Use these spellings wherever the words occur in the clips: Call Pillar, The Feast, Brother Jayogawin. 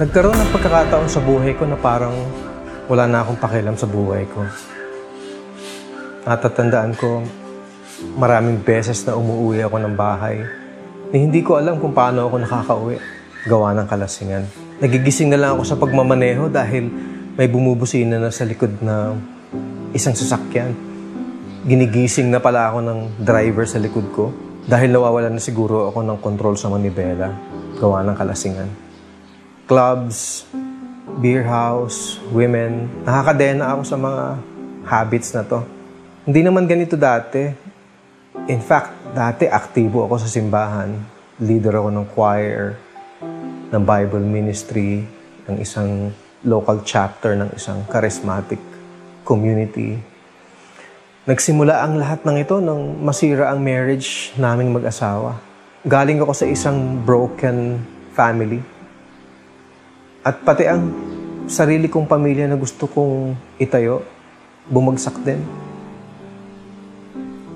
Nagkaroon ng pagkakataon sa buhay ko na parang wala na akong pakialam sa buhay ko. Natatandaan ko, maraming beses na umuwi ako ng bahay na hindi ko alam kung paano ako nakakauwi. Gawa ng kalasingan. Nagigising na lang ako sa pagmamaneho dahil may bumubusina na sa likod na isang sasakyan. Ginigising na pala ako ng driver sa likod ko dahil nawawalan na siguro ako ng control sa manibela. Gawa ng kalasingan. Clubs, beer house, women. Nakakadena ako sa mga habits na to. Hindi naman ganito dati. In fact, dati aktibo ako sa simbahan. Leader ako ng choir, ng Bible ministry, ng isang local chapter, ng isang charismatic community. Nagsimula ang lahat ng ito nang masira ang marriage naming mag-asawa. Galing ako sa isang broken family. At pati ang sarili kong pamilya na gusto kong itayo, bumagsak din.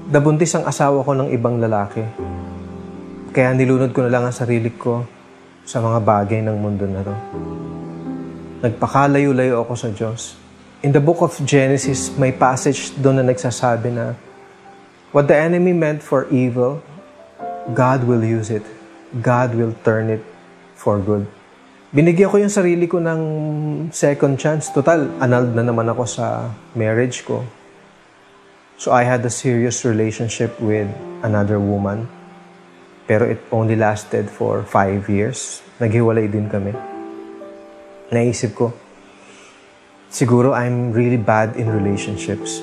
Nabuntis ang asawa ko ng ibang lalaki. Kaya nilunod ko na lang ang sarili ko sa mga bagay ng mundo na to. Nagpakalayo-layo ako sa Diyos. In the book of Genesis, may passage doon na nagsasabi na, what the enemy meant for evil, God will use it. God will turn it for good. Binigyan ko yung sarili ko ng second chance. Total, annulled na naman ako sa marriage ko. So I had a serious relationship with another woman. Pero it only lasted for 5 years. Naghiwalay din kami. Naisip ko, siguro I'm really bad in relationships.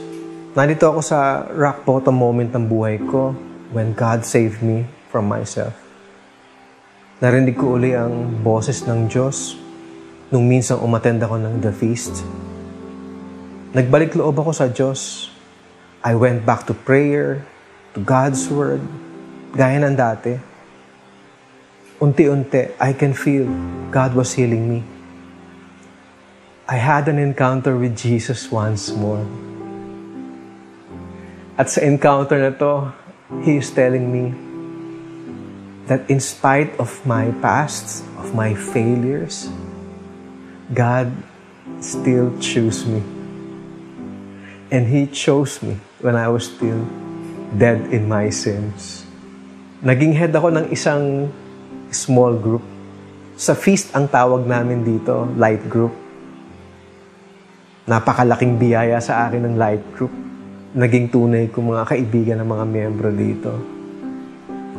Nandito ako sa rock bottom moment ng buhay ko when God saved me from myself. Narinig ko uli ang boses ng Diyos nung minsan umattend ako ng The Feast. Nagbalik loob ako sa Diyos. I went back to prayer, to God's Word, gaya ng dati. Unti-unti, I can feel God was healing me. I had an encounter with Jesus once more. At sa encounter na to, He is telling me, that in spite of my past, of my failures, God still chose me. And He chose me when I was still dead in my sins. Naging head ako ng isang small group. Sa feast ang tawag namin dito, light group. Napakalaking biyaya sa akin ng light group. Naging tunay kong mga kaibigan ng mga miyembro dito.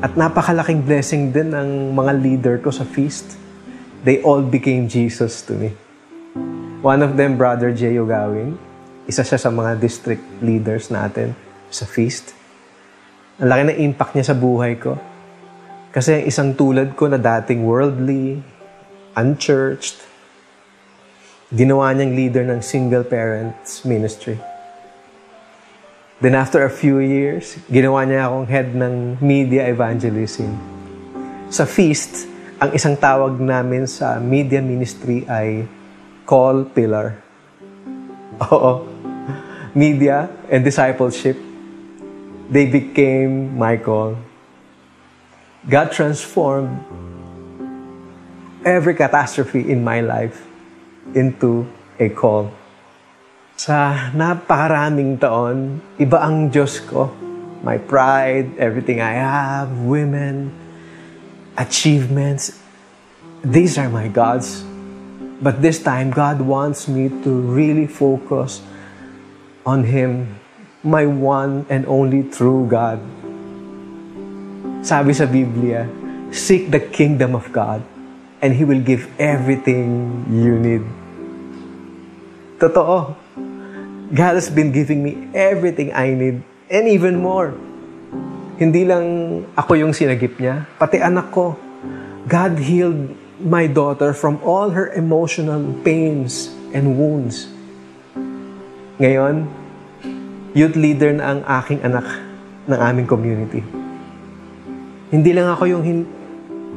At napakalaking blessing din ng mga leader ko sa feast. They all became Jesus to me. One of them, Brother Jayogawin. Isa siya sa mga district leaders natin sa feast. Ang laki ng impact niya sa buhay ko. Kasi ang isang tulad ko na dating worldly, unchurched, ginawa niyang leader ng single parents ministry. Then after a few years, ginawa niya akong head ng media evangelism. Sa feast, ang isang tawag namin sa media ministry ay Call Pillar. Oo, media and discipleship, they became my call. God transformed every catastrophe in my life into a call. Sa napakaraming taon, iba ang Diyos ko. My pride, everything I have, women, achievements, these are my gods. But this time, God wants me to really focus on Him, my one and only true God. Sabi sa Biblia, seek the kingdom of God and He will give everything you need. Totoo. God has been giving me everything I need and even more. Hindi lang ako yung sinagip niya, pati anak ko. God healed my daughter from all her emotional pains and wounds. Ngayon, youth leader na ang aking anak ng aming community. Hindi lang ako yung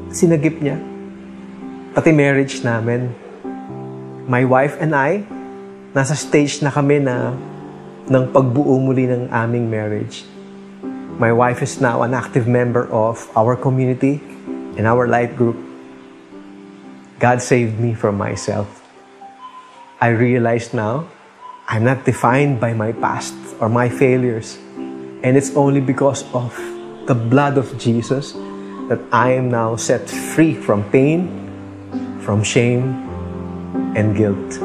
sinagip niya, pati marriage namin. My wife and I, nasa stage na kami na ng pagbuo muli ng aming marriage. My wife is now an active member of our community and our life group. God saved me from myself. I realize now I'm not defined by my past or my failures. And it's only because of the blood of Jesus that I am now set free from pain, from shame, and guilt.